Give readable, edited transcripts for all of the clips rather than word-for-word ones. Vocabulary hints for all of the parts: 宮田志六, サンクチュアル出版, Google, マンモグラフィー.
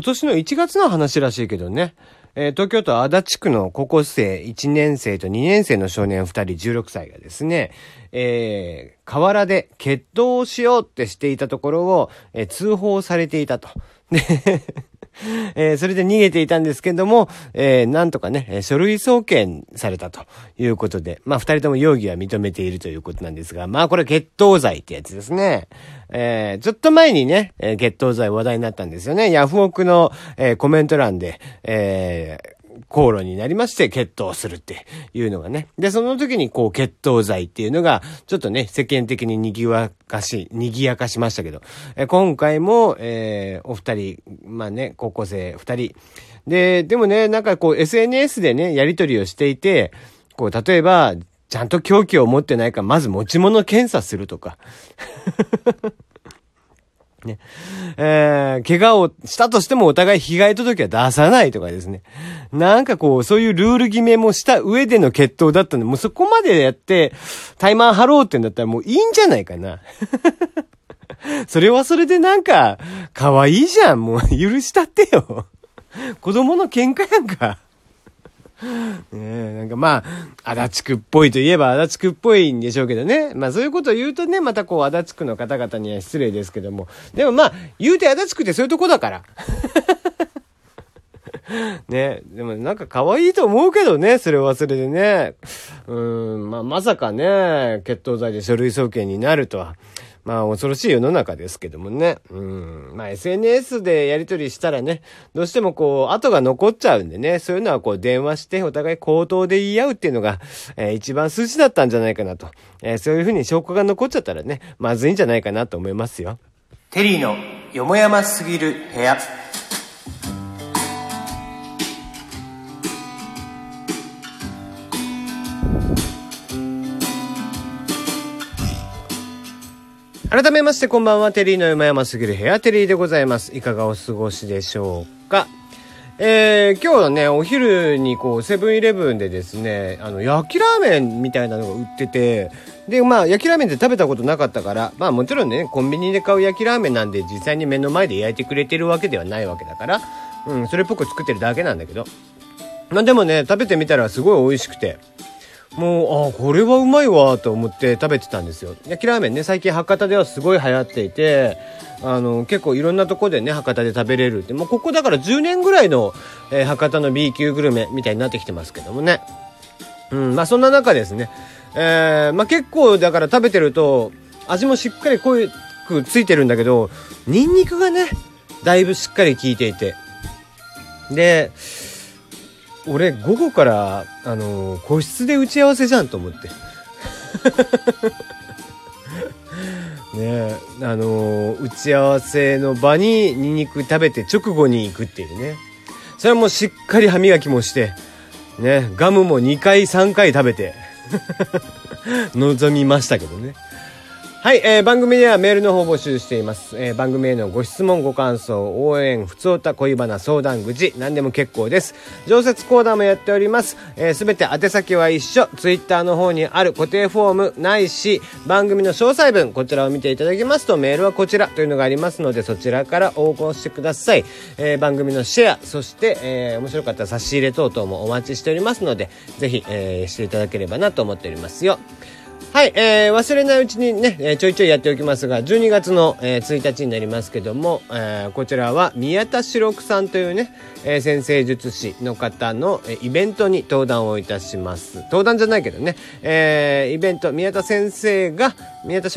今年の1月の話らしいけどね、東京都足立区の高校生1年生と2年生の少年2人16歳がですね、河原で決闘をしようってしていたところを、通報されていたと。でそれで逃げていたんですけども、なんとかね、書類送検されたということで、まあ二人とも容疑は認めているということなんですが、まあこれ決闘罪ってやつですね。ちょっと前にね、決闘罪話題になったんですよね。ヤフオクの、コメント欄で、口論になりまして決闘するっていうのがね。で、その時にこう決闘罪っていうのがちょっとね、世間的に賑やかしましたけど、今回も、お二人、まあね、高校生二人でもね、なんかこう SNS でね、やり取りをしていて、こう例えばちゃんと凶器を持ってないかまず持ち物検査するとかね、怪我をしたとしてもお互い被害届は出さないとかですね。なんかこう、そういうルール決めもした上での決闘だったんで、もうそこまでやって、タイマー張ろうってんだったらもういいんじゃないかな。それはそれでなんか、可愛いじゃん。もう許したってよ。子供の喧嘩やんか。なんかまあ、足立区っぽいといえば足立区っぽいんでしょうけどね。まあそういうことを言うとね、またこう足立区の方々には失礼ですけども。でもまあ、言うて足立区ってそういうとこだから。ね、でもなんか可愛いと思うけどね、それはそれでね。まあまさかね、決闘罪で書類送検になるとは。まあ恐ろしい世の中ですけどもね。まあ SNS でやり取りしたらね、どうしてもこう跡が残っちゃうんでね、そういうのはこう電話してお互い口頭で言い合うっていうのが、一番筋だったんじゃないかなと、そういうふうに証拠が残っちゃったらね、まずいんじゃないかなと思いますよ。テリーのよもやますぎる部屋。改めましてこんばんは、テリーの山々すぎる部屋、テリーでございます。いかがお過ごしでしょうか。今日のね、お昼にこうセブンイレブンでですね、焼きラーメンみたいなのが売ってて、でまあ焼きラーメンで食べたことなかったから、まあもちろんね、コンビニで買う焼きラーメンなんで実際に目の前で焼いてくれてるわけではないわけだから、それっぽく作ってるだけなんだけど、まあでもね、食べてみたらすごい美味しくて、もうこれはうまいわと思って食べてたんですよ。焼きラーメンね、最近博多ではすごい流行っていて、結構いろんなとこでね、博多で食べれるって、もうここだから10年ぐらいの、博多の B 級グルメみたいになってきてますけどもね。まあそんな中ですね、まあ結構だから食べてると味もしっかり濃くついてるんだけど、ニンニクがねだいぶしっかり効いていて、で俺午後から個室で打ち合わせじゃんと思ってねえ、打ち合わせの場にニンニク食べて直後に行くっていうね。それはもうしっかり歯磨きもしてね、ガムも2回3回食べて臨みましたけどね。はい、番組ではメールの方募集しています。番組へのご質問、ご感想、応援、ふつおた、恋バナ、相談、愚痴、何でも結構です。常設コーナーもやっております。すべて宛先は一緒。ツイッターの方にある固定フォームないし、番組の詳細文、こちらを見ていただきますと、メールはこちらというのがありますので、そちらから応募してください。番組のシェア、そして、面白かった差し入れ等々もお待ちしておりますので、ぜひ、していただければなと思っておりますよ。はい、忘れないうちにね、ちょいちょいやっておきますが、12月の、1日になりますけども、こちらは宮田志六さんというね、先生術師の方の、イベントに登壇をいたします。登壇じゃないけどね、イベント、宮田志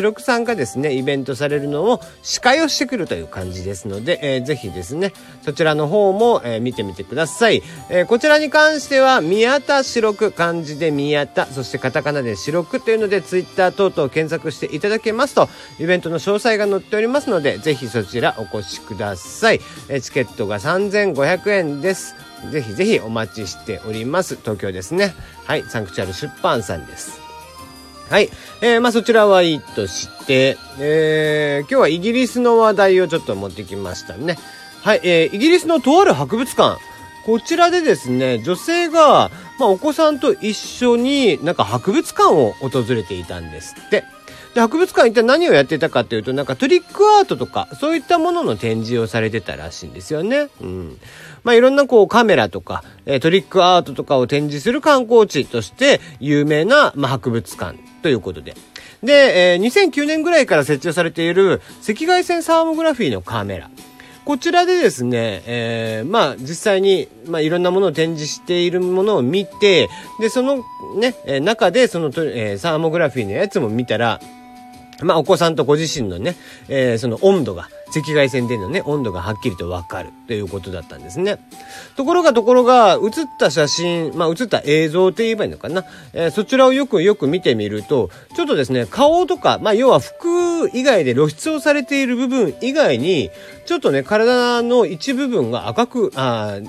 六さんがですね、イベントされるのを司会をしてくるという感じですので、ぜひですね、そちらの方も、見てみてください。こちらに関しては宮田志六、漢字で宮田、そしてカタカナで志六というので、ツイッター等々検索していただけますと、イベントの詳細が載っておりますので、ぜひそちらお越しください。チケットが3500円です。ぜひぜひお待ちしております。東京ですね。はい、サンクチュアル出版さんです。はい、まあそちらはいいとして、今日はイギリスの話題をちょっと持ってきましたね。はい、イギリスのとある博物館、こちらでですね、女性が、まあ、お子さんと一緒になんか博物館を訪れていたんですって。で博物館一体何をやってたかっていうと、なんかトリックアートとかそういったものの展示をされてたらしいんですよね。うん、まあいろんなこうカメラとかトリックアートとかを展示する観光地として有名な、まあ、博物館ということで。で、2009年ぐらいから設置されている赤外線サーモグラフィーのカメラ。こちらでですね、まあ実際に、まあ、いろんなものを展示しているものを見て、でそのね、中でその、サーモグラフィーのやつも見たら、まあお子さんとご自身のね、その温度が赤外線でのね温度がはっきりと分かるということだったんですね。ところが写った写真、まあ写った映像って言えばいいのかな、そちらをよく見てみると、ちょっとですね顔とか、まあ要は服以外で露出をされている部分以外にちょっとね体の一部分が赤く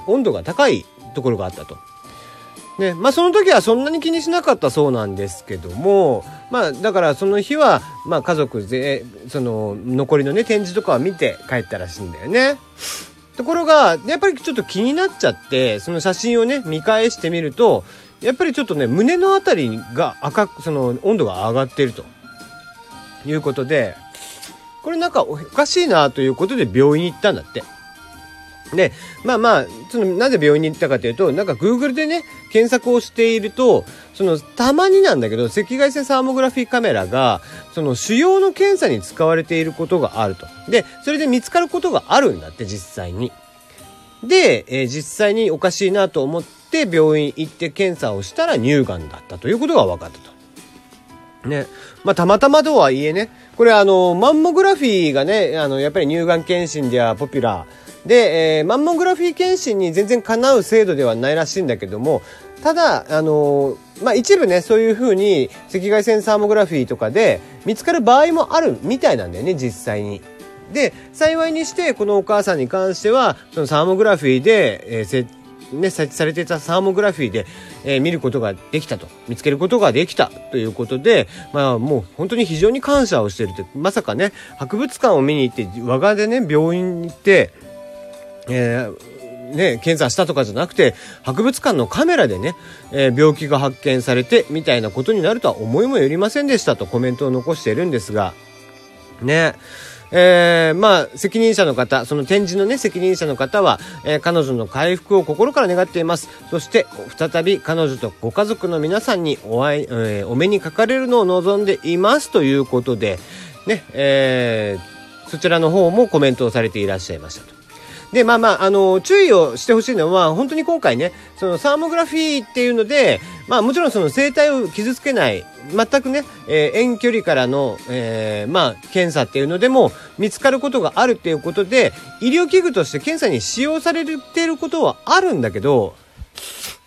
温度が高いところがあったと。ね、まあその時はそんなに気にしなかったそうなんですけども、まあだからその日はまあ家族でその残りのね展示とかは見て帰ったらしいんだよね。ところがやっぱりちょっと気になっちゃって、その写真をね見返してみると、やっぱりちょっとね胸のあたりが赤くその温度が上がっているということで、これなんかおかしいなということで病院に行ったんだって。でまあそのなぜ病院に行ったかというと、なんか Google でね検索をしていると、そのたまになんだけど赤外線サーモグラフィーカメラがその腫瘍の検査に使われていることがあると。でそれで見つかることがあるんだって実際に。で、実際におかしいなと思って病院行って検査をしたら乳がんだったということが分かったと。ね、まあたまたまとはいえね、これマンモグラフィーがねやっぱり乳がん検診ではポピュラーで、マンモグラフィー検診に全然かなう精度ではないらしいんだけども、ただまあ一部ねそういう風に赤外線サーモグラフィーとかで見つかる場合もあるみたいなんだよね実際に。で幸いにしてこのお母さんに関してはそのサーモグラフィーで、設置されていたサーモグラフィーで、見ることができたと、見つけることができたということで、まあもう本当に非常に感謝をしているって。まさかね博物館を見に行って我がでね病院に行って検査したとかじゃなくて、博物館のカメラでね、病気が発見されてみたいなことになるとは思いもよりませんでしたとコメントを残しているんですがね。まあ責任者の方、その展示のね責任者の方は、彼女の回復を心から願っています。そして再び彼女とご家族の皆さんにお目にかかれるのを望んでいますということでね、そちらの方もコメントをされていらっしゃいましたと。で注意をしてほしいのは、本当に今回ねそのサーモグラフィーっていうので、まあもちろんその生体を傷つけない全くね、遠距離からの、検査っていうのでも見つかることがあるっていうことで、医療器具として検査に使用されていることはあるんだけど、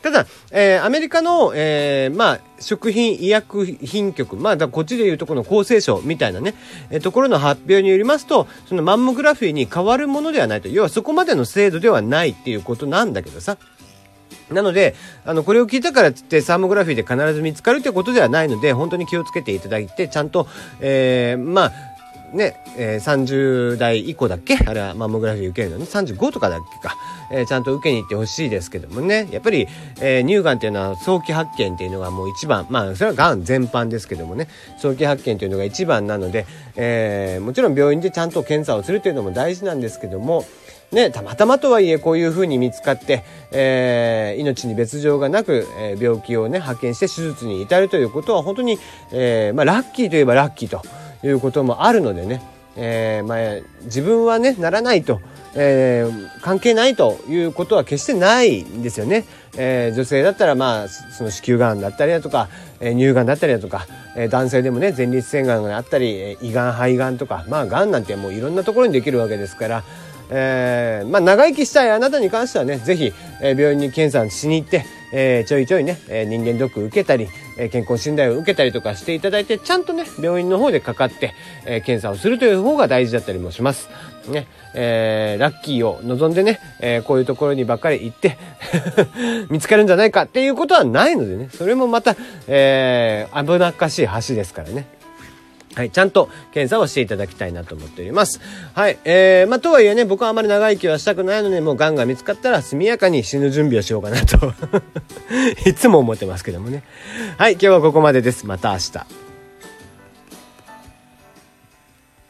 ただ、アメリカの、食品医薬品局、だこっちでいうとこの厚生省みたいなね、ところの発表によりますと、そのマンモグラフィーに変わるものではないと、要はそこまでの精度ではないっていうことなんだけどさ。なのでこれを聞いたからつってサーモグラフィーで必ず見つかるってことではないので、本当に気をつけていただいて、ちゃんと、30代以降だっけ、あれはマンモグラフィー受けるのね35とかだっけか、ちゃんと受けに行ってほしいですけどもね。やっぱり、乳がんっていうのは早期発見っていうのがもう一番、それはがん全般ですけどもね、早期発見というのが一番なので、もちろん病院でちゃんと検査をするというのも大事なんですけどもね、たまたまとはいえこういうふうに見つかって、命に別状がなく、病気をね発見して手術に至るということは本当に、ラッキーといえばラッキーということもあるのでね、自分はねならないと、関係ないということは決してないんですよね。女性だったらその子宮がんだったりだとか、乳がんだったりだとか、男性でもね前立腺がんがあったり、胃がん肺がんとか、がんなんてもういろんなところにできるわけですから、長生きしたいあなたに関してはね、ぜひ、病院に検査しに行って、ちょいちょいね、人間ドック受けたり、健康診断を受けたりとかしていただいて、ちゃんとね病院の方でかかって、検査をするという方が大事だったりもしますね。ラッキーを望んでね、こういうところにばっかり行って見つかるんじゃないかっていうことはないのでね、それもまた、危なっかしい橋ですからね。はい、ちゃんと検査をしていただきたいなと思っております。はい、とはいえね、僕はあまり長生きはしたくないので、もう癌が見つかったら速やかに死ぬ準備をしようかなといつも思ってますけどもね。はい、今日はここまでです。また明日。